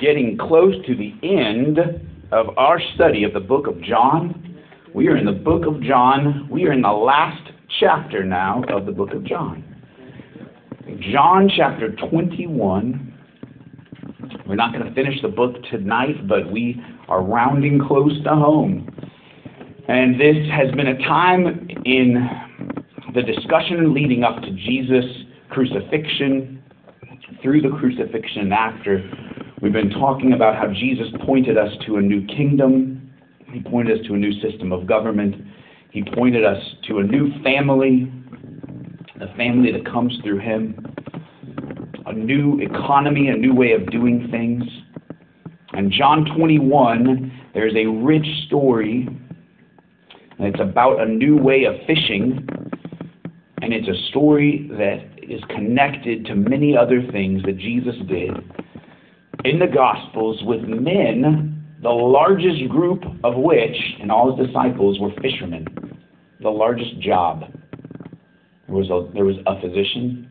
Getting close to the end of our study of the book of John. We are in the book of John. We are in the last chapter now of the book of John. John chapter 21. We're not going to finish the book tonight, but we are rounding close to home. And this has been a time in the discussion leading up to Jesus' crucifixion, through the crucifixion and after. We've been talking about how Jesus pointed us to a new kingdom. He pointed us to a new system of government. He pointed us to a new family, the family that comes through him, a new economy, a new way of doing things. And John 21, there's a rich story, and it's about a new way of fishing, and it's a story that is connected to many other things that Jesus did in the Gospels with men, the largest group of which, and all his disciples, were fishermen, the largest job. There was a physician.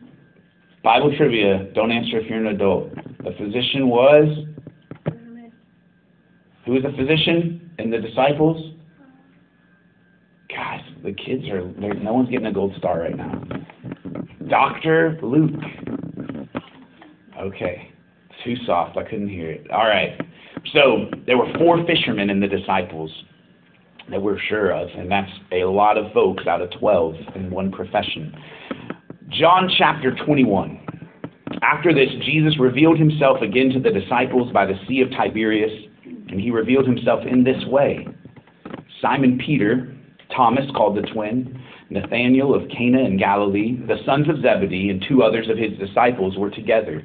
Bible trivia, don't answer if you're an adult. The physician was? Who was the physician and the disciples? Gosh, the kids are, no one's getting a gold star right now. Dr. Luke. Okay. Too soft, I couldn't hear it. All right. So there were four fishermen in the disciples that we're sure of, and that's a lot of folks out of 12 in one profession. John chapter 21. After this, Jesus revealed himself again to the disciples by the Sea of Tiberias, and he revealed himself in this way. Simon Peter, Thomas called the twin, Nathanael of Cana in Galilee, the sons of Zebedee, and two others of his disciples were together.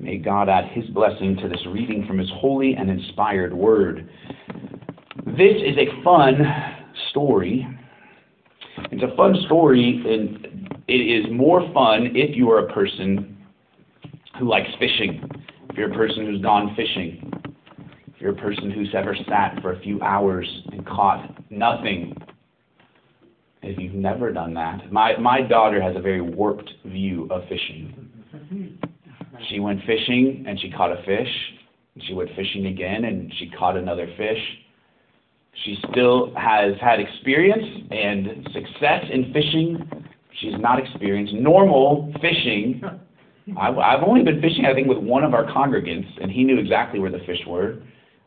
May God add his blessing to this reading from his holy and inspired word. This is a fun story. It's a fun story, and it is more fun if you are a person who likes fishing, if you're a person who's gone fishing, if you're a person who's ever sat for a few hours and caught nothing. If you've never done that, my daughter has a very warped view of fishing. She went fishing, and she caught a fish. She went fishing again, and she caught another fish. She still has had experience and success in fishing. She's not experienced normal fishing. I've only been fishing, I think, with one of our congregants, and he knew exactly where the fish were.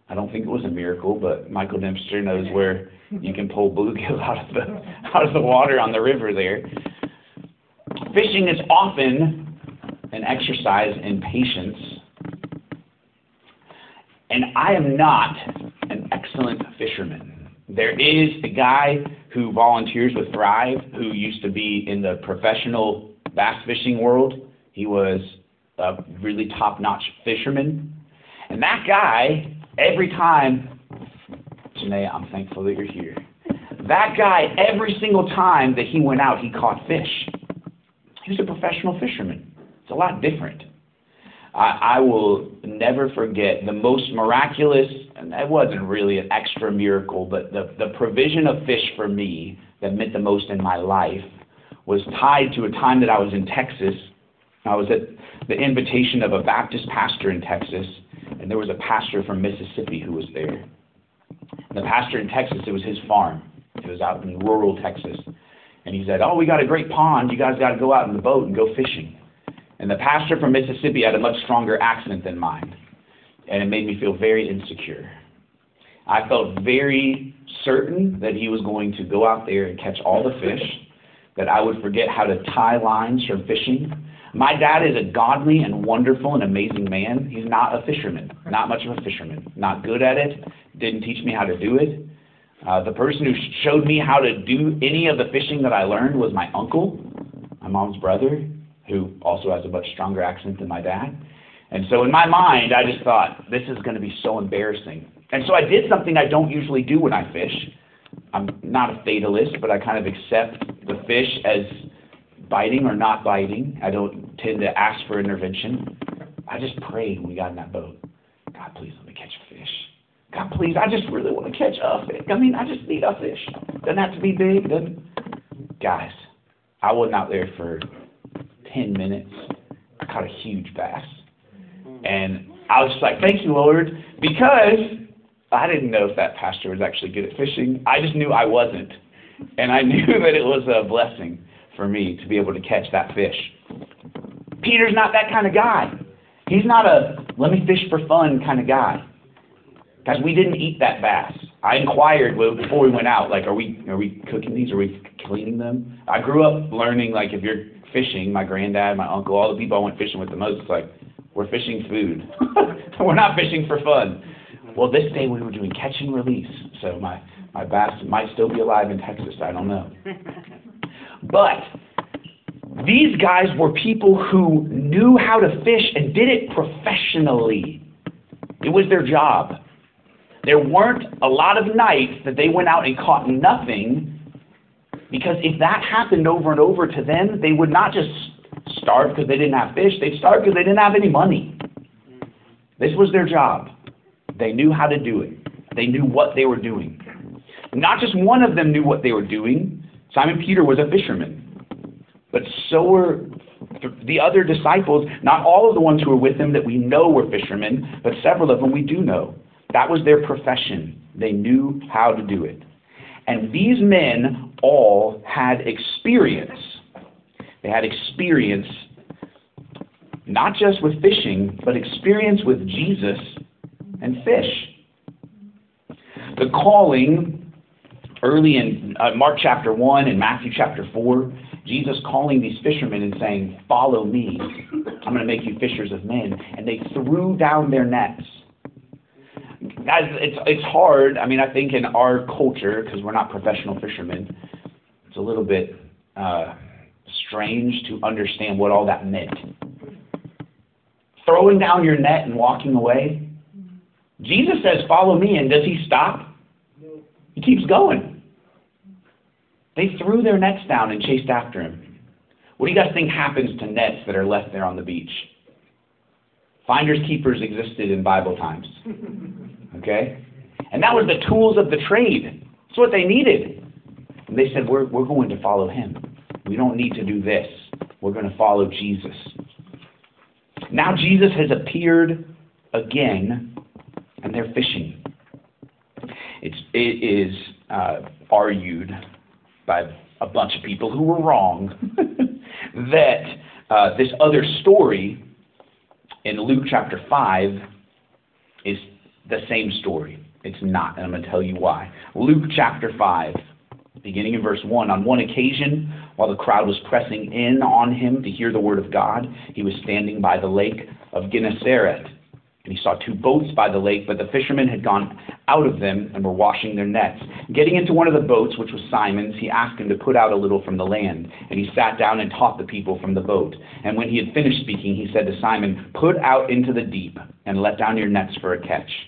I don't think it was a miracle, but Michael Dempster knows where you can pull bluegill out of the water on the river there. Fishing is often an exercise in patience. And I am not an excellent fisherman. There is a guy who volunteers with Thrive who used to be in the professional bass fishing world. He was a really top-notch fisherman. And that guy, every time, Janae, I'm thankful that you're here. That guy, every single time that he went out, he caught fish. He was a professional fisherman. It's a lot different. I will never forget the most miraculous, and that wasn't really an extra miracle, but the provision of fish for me that meant the most in my life was tied to a time that I was in Texas. I was at the invitation of a Baptist pastor in Texas, and there was a pastor from Mississippi who was there. And the pastor in Texas, it was his farm. It was out in rural Texas. And he said, "Oh, we got a great pond. You guys got to go out in the boat and go fishing." And the pastor from Mississippi had a much stronger accent than mine, and it made me feel very insecure. I felt very certain that he was going to go out there and catch all the fish, that I would forget how to tie lines from fishing. My dad is a godly and wonderful and amazing man. He's not a fisherman, not much of a fisherman, not good at it, didn't teach me how to do it. The person who showed me how to do any of the fishing that I learned was my uncle, my mom's brother, who also has a much stronger accent than my dad. And so in my mind, I just thought, this is going to be so embarrassing. And so I did something I don't usually do when I fish. I'm not a fatalist, but I kind of accept the fish as biting or not biting. I don't tend to ask for intervention. I just prayed when we got in that boat, "God, please let me catch a fish. God, please, I just really want to catch a fish. I mean, I just need a fish. Doesn't have to be big." Guys, I wasn't out there for 10 minutes. I caught a huge bass. And I was just like, "Thank you, Lord," because I didn't know if that pastor was actually good at fishing. I just knew I wasn't. And I knew that it was a blessing for me to be able to catch that fish. Peter's not that kind of guy. He's not a let me fish for fun kind of guy. Guys, we didn't eat that bass. I inquired before we went out, like, are we cooking these? Are we cleaning them? I grew up learning, like, if you're fishing, my granddad, my uncle, all the people I went fishing with the most, it's like, we're fishing food. We're not fishing for fun. Well, this day we were doing catch and release, so my bass might still be alive in Texas. I don't know. But these guys were people who knew how to fish and did it professionally. It was their job. There weren't a lot of nights that they went out and caught nothing, because if that happened over and over to them, they would not just starve because they didn't have fish. They'd starve because they didn't have any money. This was their job. They knew how to do it. They knew what they were doing. Not just one of them knew what they were doing. Simon Peter was a fisherman, but so were the other disciples. Not all of the ones who were with him that we know were fishermen, but several of them we do know. That was their profession. They knew how to do it. And these men all had experience. They had experience not just with fishing, but experience with Jesus and fish. The calling, early in Mark chapter 1 and Matthew chapter 4, Jesus calling these fishermen and saying, "Follow me. I'm going to make you fishers of men." And they threw down their nets. Guys, it's hard. I mean, I think in our culture, because we're not professional fishermen, it's a little bit strange to understand what all that meant. Throwing down your net and walking away. Jesus says, "Follow me," and does he stop? He keeps going. They threw their nets down and chased after him. What do you guys think happens to nets that are left there on the beach? Finders keepers existed in Bible times. Okay? And that was the tools of the trade. That's what they needed. And they said, we're going to follow him. We don't need to do this. We're going to follow Jesus. Now Jesus has appeared again, and they're fishing. It is argued by a bunch of people who were wrong that this other story in Luke chapter 5 is the same story. It's not, and I'm going to tell you why. Luke chapter 5, beginning in verse 1, "On one occasion, while the crowd was pressing in on him to hear the word of God, he was standing by the lake of Gennesaret, and he saw two boats by the lake, but the fishermen had gone out of them and were washing their nets. Getting into one of the boats, which was Simon's, he asked him to put out a little from the land, and he sat down and taught the people from the boat. And when he had finished speaking, he said to Simon, 'Put out into the deep and let down your nets for a catch.'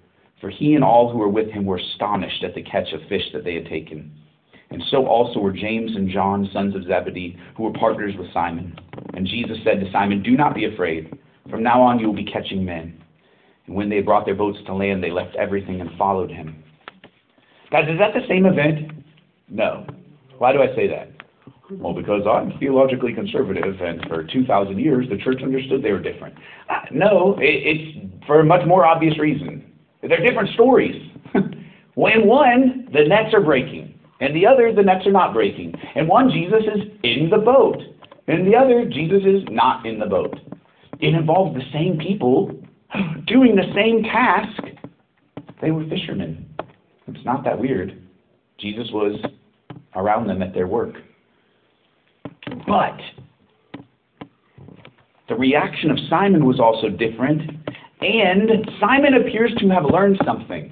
For he and all who were with him were astonished at the catch of fish that they had taken. And so also were James and John, sons of Zebedee, who were partners with Simon. And Jesus said to Simon, "Do not be afraid. From now on you will be catching men." And when they brought their boats to land, they left everything and followed him. Guys, is that the same event? No. Why do I say that? Well, because I'm theologically conservative, and for 2,000 years the church understood they were different. No, it's for a much more obvious reason. They're different stories. In one, the nets are breaking. In the other, the nets are not breaking. In one, Jesus is in the boat. In the other, Jesus is not in the boat. It involved the same people doing the same task. They were fishermen. It's not that weird. Jesus was around them at their work. But the reaction of Simon was also different. And Simon appears to have learned something.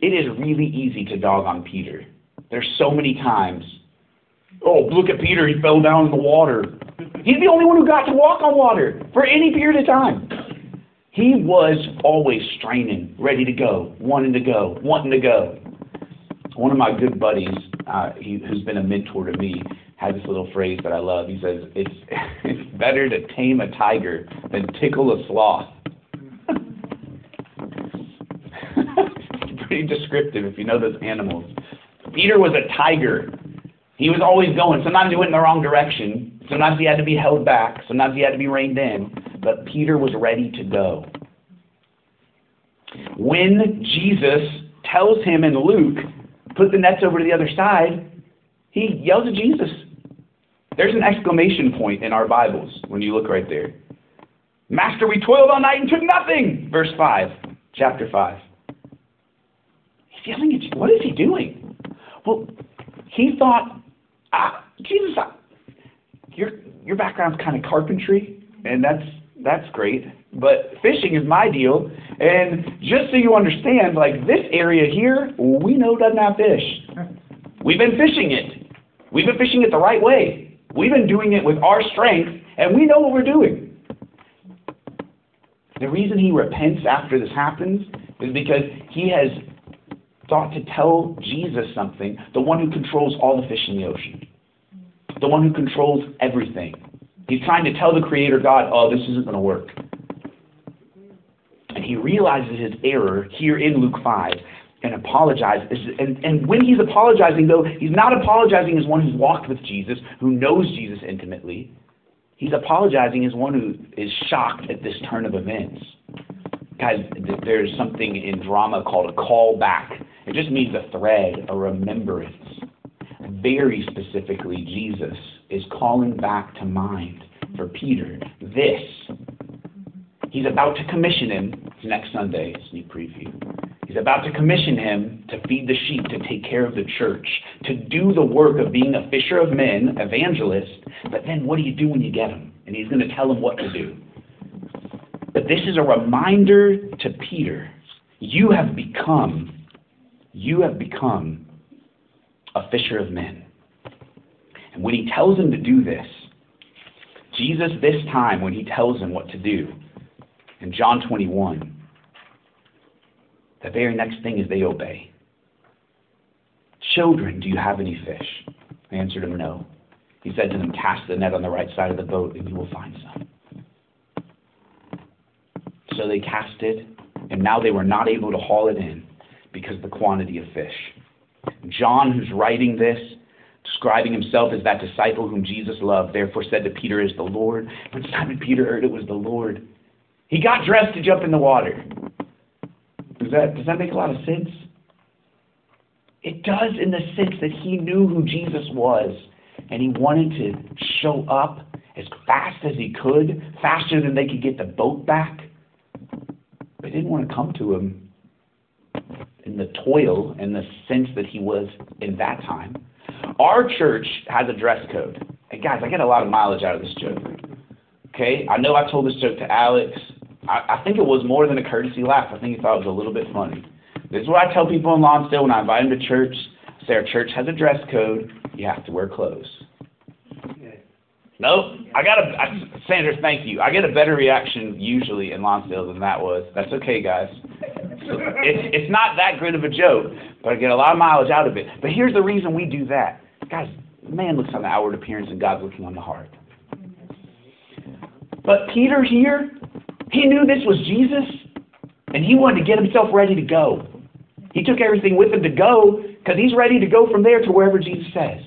It is really easy to dog on Peter. There's so many times. Oh, look at Peter, he fell down in the water. He's the only one who got to walk on water for any period of time. He was always straining, ready to go, wanting to go, wanting to go. One of my good buddies, who's been a mentor to me, had this little phrase that I love. He says, it's better to tame a tiger than tickle a sloth. It's pretty descriptive if you know those animals. Peter was a tiger. He was always going. Sometimes he went in the wrong direction. Sometimes he had to be held back. Sometimes he had to be reined in. But Peter was ready to go. When Jesus tells him in Luke, put the nets over to the other side, he yells at Jesus. There's an exclamation point in our Bibles when you look right there. Master, we toiled all night and took nothing. Verse 5, chapter 5. He's yelling at you. What is he doing? Well, he thought, Jesus, your background's kind of carpentry, and that's great, but fishing is my deal. And just so you understand, like this area here, we know doesn't have fish. We've been fishing it. We've been fishing it the right way. We've been doing it with our strength, and we know what we're doing. The reason he repents after this happens is because he has thought to tell Jesus something, the one who controls all the fish in the ocean, the one who controls everything. He's trying to tell the Creator God, oh, this isn't going to work. And he realizes his error here in Luke 5 and apologizes. And when he's apologizing, though, he's not apologizing as one who's walked with Jesus, who knows Jesus intimately. He's apologizing as one who is shocked at this turn of events. Guys, there's something in drama called a callback. It just means a thread, a remembrance. Very specifically, Jesus is calling back to mind for Peter this. He's about to commission him. It's next Sunday, sneak preview. He's about to commission him to feed the sheep, to take care of the church, to do the work of being a fisher of men, evangelist. But then what do you do when you get him? And he's going to tell him what to do. But this is a reminder to Peter. You have become a fisher of men. And when he tells him to do this, Jesus this time, when he tells him what to do, in John 21, the very next thing is they obey. Children, do you have any fish? They answered him, no. He said to them, cast the net on the right side of the boat and you will find some. So they cast it, and now they were not able to haul it in because of the quantity of fish. John, who's writing this, describing himself as that disciple whom Jesus loved, therefore said to Peter, "Is the Lord." When Simon Peter heard it was the Lord, he got dressed to jump in the water. Does that make a lot of sense? It does, in the sense that he knew who Jesus was, and he wanted to show up as fast as he could, faster than they could get the boat back. They didn't want to come to him in the toil, in the sense that he was in that time. Our church has a dress code. And guys, I get a lot of mileage out of this joke. Okay, I know I told this joke to Alex. I think it was more than a courtesy laugh. I think he thought it was a little bit funny. This is what I tell people in Lonsdale when I invite them to church. I say our church has a dress code. You have to wear clothes. Nope. Sanders, thank you. I get a better reaction usually in Lonsdale than that was. That's okay, guys. So it's not that good of a joke, but I get a lot of mileage out of it. But here's the reason we do that. Guys, man looks on the outward appearance and God's looking on the heart. But Peter here, he knew this was Jesus, and he wanted to get himself ready to go. He took everything with him to go, because he's ready to go from there to wherever Jesus says.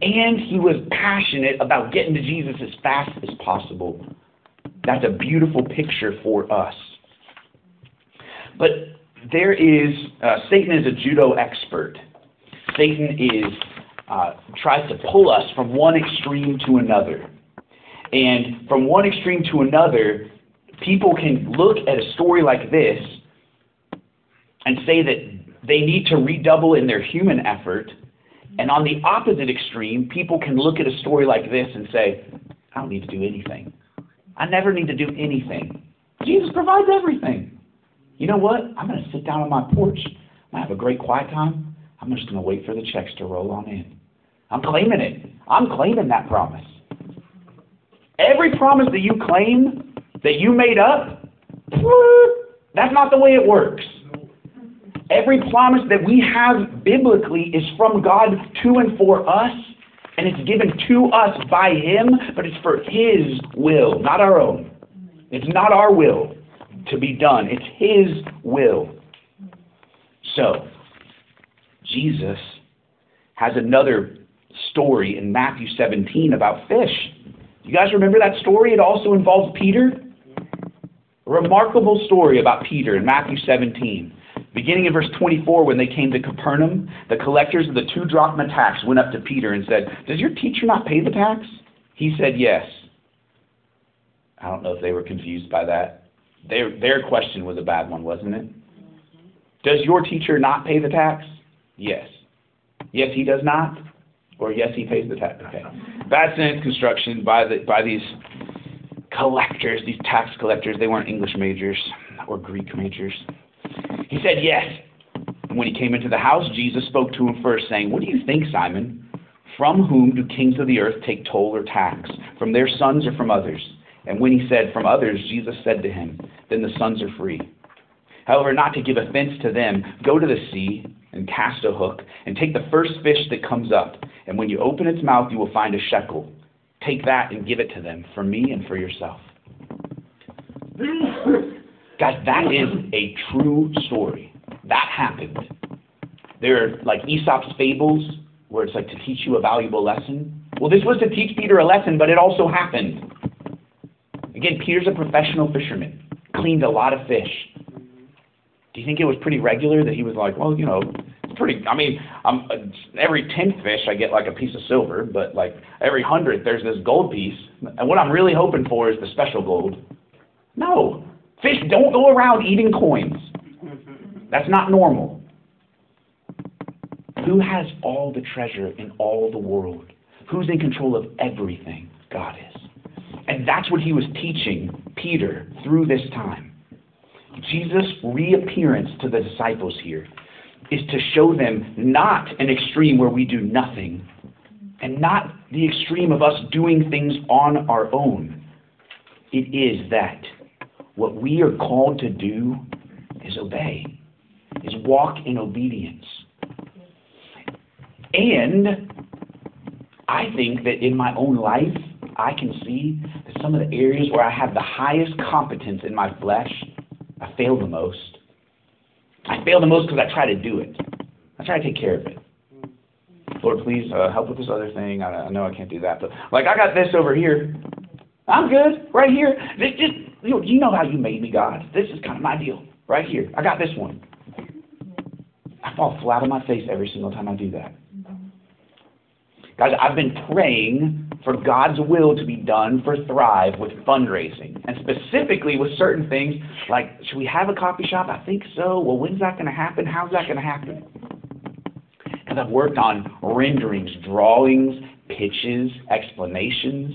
And he was passionate about getting to Jesus as fast as possible. That's a beautiful picture for us. But there is, Satan is a judo expert. Satan tries to pull us from one extreme to another. And from one extreme to another, people can look at a story like this and say that they need to redouble in their human effort. And on the opposite extreme, people can look at a story like this and say, I don't need to do anything. I never need to do anything. Jesus provides everything. You know what? I'm going to sit down on my porch. I'm going to have a great quiet time. I'm just going to wait for the checks to roll on in. I'm claiming it. I'm claiming that promise. Every promise that you claim, that you made up, that's not the way it works. Every promise that we have biblically is from God to and for us, and it's given to us by Him, but it's for His will, not our own. It's not our will to be done. It's His will. So, Jesus has another story in Matthew 17 about fish. You guys remember that story? It also involves Peter. A remarkable story about Peter in Matthew 17. Beginning in verse 24, when they came to Capernaum, the collectors of the 2 drachma tax went up to Peter and said, "Does your teacher not pay the tax?" He said, "Yes." I don't know if they were confused by that. Their question was a bad one, wasn't it? Does your teacher not pay the tax? Yes. Yes, he does not? Or yes, he pays the tax. Okay. Bad sentence construction by these collectors, these tax collectors. They weren't English majors or Greek majors. He said, "Yes." And when he came into the house, Jesus spoke to him first, saying, "What do you think, Simon? From whom do kings of the earth take toll or tax? From their sons or from others?" And when he said, "From others," Jesus said to him, "Then the sons are free. However, not to give offense to them, go to the sea and cast a hook and take the first fish that comes up. And when you open its mouth, you will find a shekel. Take that and give it to them for me and for yourself." Guys, that is a true story. That happened. They're like Aesop's fables, where it's like to teach you a valuable lesson. Well, this was to teach Peter a lesson, but it also happened. Again, Peter's a professional fisherman. Cleaned a lot of fish. Do you think it was pretty regular that he was like, well, you know, every 10th fish I get like a piece of silver, but like every 100th there's this gold piece. And what I'm really hoping for is the special gold. No. Fish don't go around eating coins. That's not normal. Who has all the treasure in all the world? Who's in control of everything? God is. And that's what he was teaching Peter through this time. Jesus' reappearance to the disciples here is to show them not an extreme where we do nothing, and not the extreme of us doing things on our own. It is that what we are called to do is obey, is walk in obedience. And I think that in my own life, I can see that some of the areas where I have the highest competence in my flesh, I fail the most. I fail the most because I try to do it. I try to take care of it. Lord, please help with this other thing. I know I can't do that, but like I got this over here. I'm good right here. You know how you made me, God. This is kind of my deal right here. I got this one. I fall flat on my face every single time I do that. Guys, I've been praying for God's will to be done for Thrive with fundraising, and specifically with certain things like, should we have a coffee shop? I think so. Well, when's that going to happen? How's that going to happen? Because I've worked on renderings, drawings, pitches, explanations,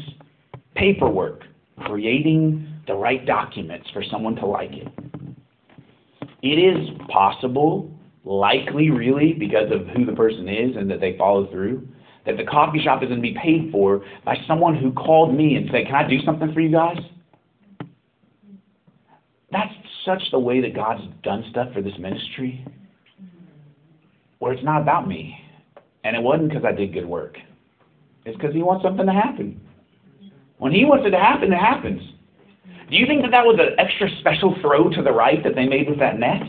paperwork, creating the right documents for someone to like it. It is possible, likely really, because of who the person is and that they follow through, that the coffee shop is going to be paid for by someone who called me and said, "Can I do something for you guys?" That's such the way that God's done stuff for this ministry, where it's not about me. And it wasn't because I did good work. It's because he wants something to happen. When he wants it to happen, it happens. Do you think that that was an extra special throw to the right that they made with that net?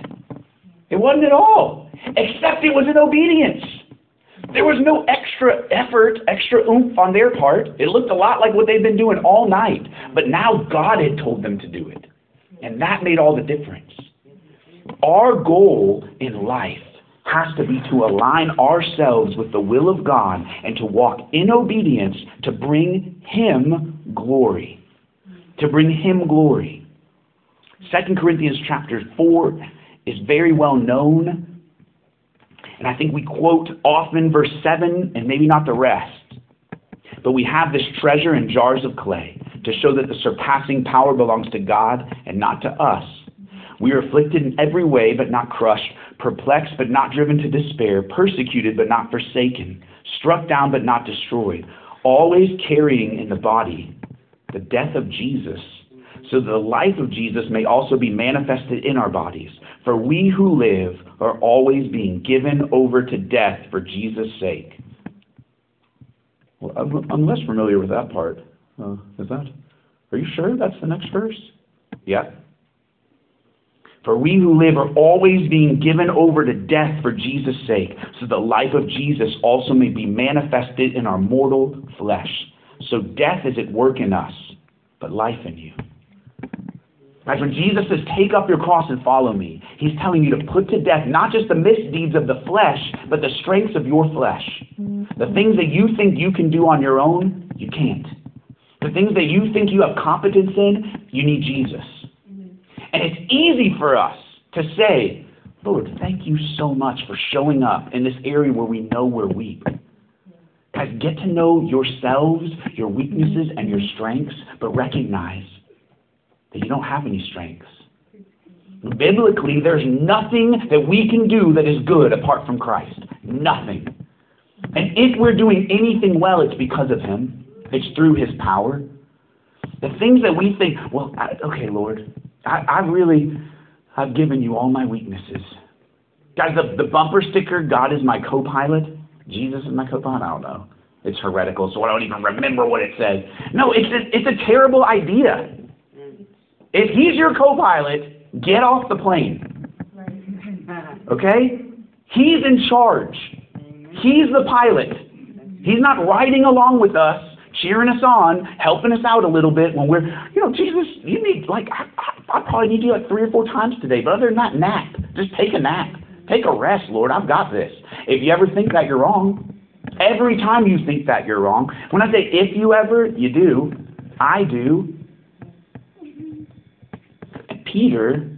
It wasn't at all, except it was in obedience. There was no extra effort, extra oomph on their part. It looked a lot like what they'd been doing all night, but now God had told them to do it. And that made all the difference. Our goal in life has to be to align ourselves with the will of God and to walk in obedience to bring him glory. To bring him glory. 2 Corinthians chapter 4 is very well known. And I think we quote often verse 7 and maybe not the rest. But we have this treasure in jars of clay to show that the surpassing power belongs to God and not to us. We are afflicted in every way but not crushed, perplexed but not driven to despair, persecuted but not forsaken, struck down but not destroyed, always carrying in the body the death of Jesus, so that the life of Jesus may also be manifested in our bodies. For we who live are always being given over to death for Jesus' sake. Well, I'm less familiar with that part. Are you sure that's the next verse? Yeah. For we who live are always being given over to death for Jesus' sake, so the life of Jesus also may be manifested in our mortal flesh. So death is at work in us, but life in you. Guys, when Jesus says, "Take up your cross and follow me," he's telling you to put to death not just the misdeeds of the flesh, but the strengths of your flesh. The things that you think you can do on your own, you can't. The things that you think you have competence in, you need Jesus. And it's easy for us to say, "Lord, thank you so much for showing up in this area where we know we're weak." Guys, get to know yourselves, your weaknesses, and your strengths, but recognize that you don't have any strengths. Biblically, there's nothing that we can do that is good apart from Christ. Nothing. And if we're doing anything well, it's because of him. It's through his power. The things that we think, "Well, okay, Lord, I've given you all my weaknesses." Guys, the bumper sticker, "God is my co-pilot," "Jesus is my co-pilot," I don't know. It's heretical, so I don't even remember what it says. No, it's a terrible idea. If he's your co-pilot, get off the plane. Okay? He's in charge. He's the pilot. He's not riding along with us, cheering us on, helping us out a little bit when we're, "Jesus, you need, I probably need you 3 or 4 times today, but other than that, nap. Just take a nap. Take a rest, Lord. I've got this." If you ever think that, you're wrong. Every time you think that, you're wrong. When I say if you ever, you do. I do. Peter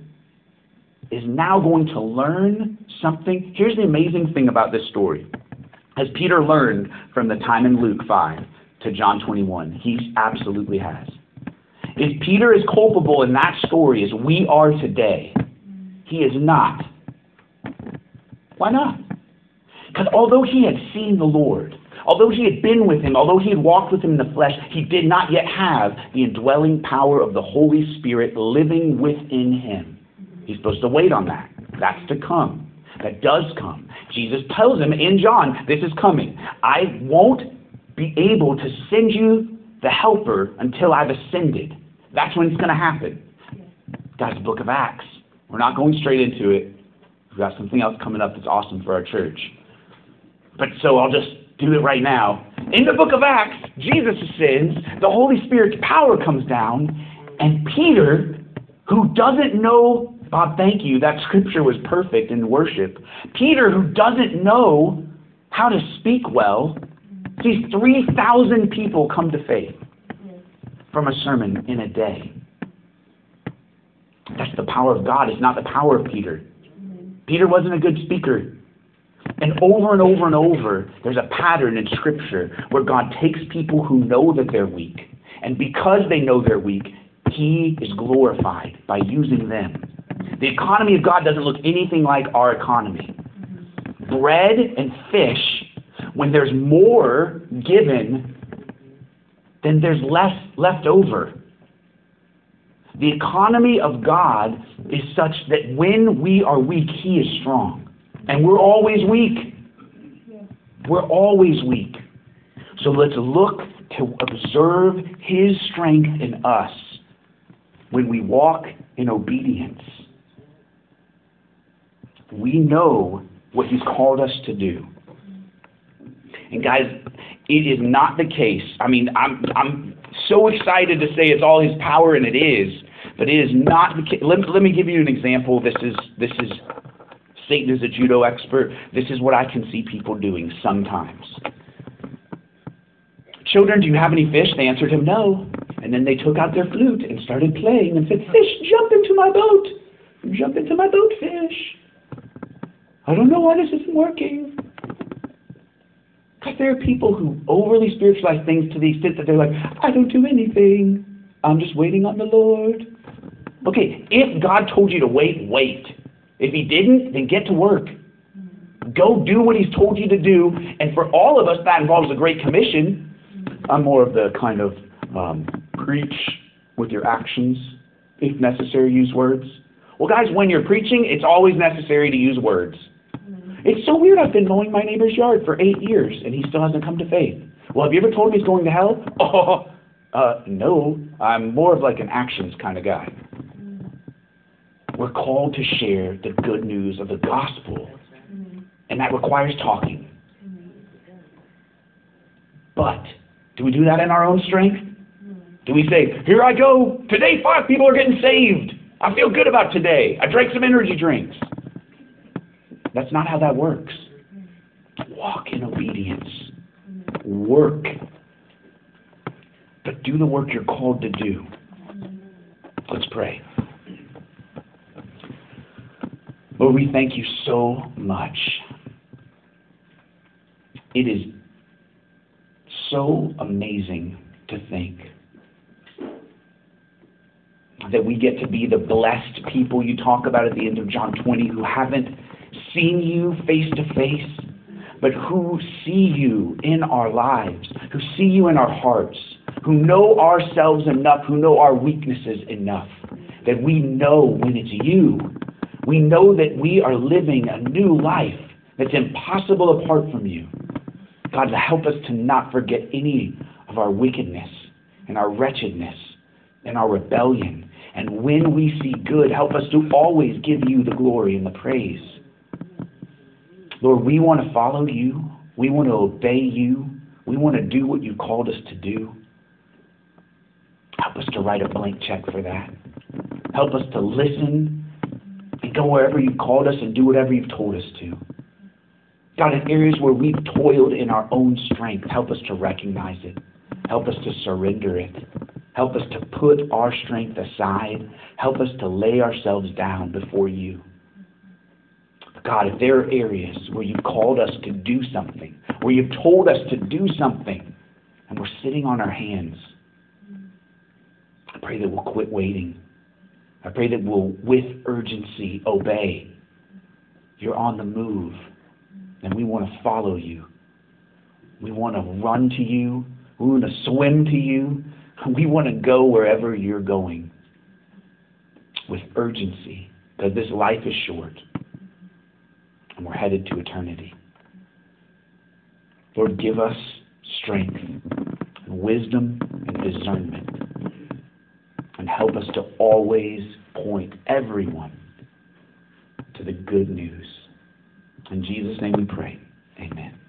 is now going to learn something. Here's the amazing thing about this story. As Peter learned from the time in Luke 5 to John 21, he absolutely has. If Peter is culpable in that story as we are today, he is not. Why not? Because although he had seen the Lord, although he had been with him, although he had walked with him in the flesh, he did not yet have the indwelling power of the Holy Spirit living within him. He's supposed to wait on that. That's to come. That does come. Jesus tells him in John, this is coming. I won't be able to send you the helper until I've ascended. That's when it's going to happen. Guys, the book of Acts. We're not going straight into it. We've got something else coming up that's awesome for our church. But so I'll just do it right now. In the book of Acts, Jesus ascends, the Holy Spirit's power comes down, and Peter, who doesn't know, Bob, thank you, that scripture was perfect in worship. Peter, who doesn't know how to speak well, sees 3,000 people come to faith from a sermon in a day. That's the power of God. It's not the power of Peter. Peter wasn't a good speaker. And over, there's a pattern in Scripture where God takes people who know that they're weak, and because they know they're weak, He is glorified by using them. The economy of God doesn't look anything like our economy. Bread and fish, when there's more given, then there's less left over. The economy of God is such that when we are weak, He is strong. And we're always weak. We're always weak. So let's look to observe His strength in us when we walk in obedience. We know what He's called us to do. And guys, it is not the case. I mean, I'm so excited to say it's all His power, and it is, but it is not the case. Let me give you an example. This is Satan is a judo expert. This is what I can see people doing sometimes. Children, do you have any fish? They answered him, no. And then they took out their flute and started playing and said, fish, jump into my boat. Jump into my boat, fish. I don't know why this isn't working. Because there are people who overly spiritualize things to the extent that they're like, I don't do anything. I'm just waiting on the Lord. Okay, if God told you to wait, wait. If He didn't, then get to work. Go do what He's told you to do. And for all of us, that involves a great commission. I'm more of the kind of preach with your actions. If necessary, use words. Well, guys, when you're preaching, it's always necessary to use words. It's so weird. I've been mowing my neighbor's yard for 8 years, and he still hasn't come to faith. Well, have you ever told him he's going to hell? No. I'm more of like an actions kind of guy. We're called to share the good news of the gospel, and that requires talking. But do we do that in our own strength? Do we say, here I go. Today, 5 people are getting saved. I feel good about today. I drank some energy drinks. That's not how that works. Walk in obedience. Work. But do the work you're called to do. Let's pray. Lord, we thank You so much. It is so amazing to think that we get to be the blessed people You talk about at the end of John 20 who haven't seen You face to face, but who see You in our lives, who see You in our hearts, who know ourselves enough, who know our weaknesses enough, that we know when it's You. We know that we are living a new life that's impossible apart from You. God, help us to not forget any of our wickedness and our wretchedness and our rebellion. And when we see good, help us to always give You the glory and the praise. Lord, we want to follow You. We want to obey You. We want to do what You called us to do. Help us to write a blank check for that. Help us to listen and go wherever You've called us and do whatever You've told us to. God, in areas where we've toiled in our own strength, help us to recognize it. Help us to surrender it. Help us to put our strength aside. Help us to lay ourselves down before You. God, if there are areas where You've called us to do something, where You've told us to do something, and we're sitting on our hands, I pray that we'll quit waiting. I pray that we'll, with urgency, obey. You're on the move, and we want to follow You. We want to run to You. We want to swim to You. We want to go wherever You're going with urgency, because this life is short and we're headed to eternity. Lord, give us strength and wisdom and discernment, and help us to always point everyone to the good news. In Jesus' name we pray. Amen.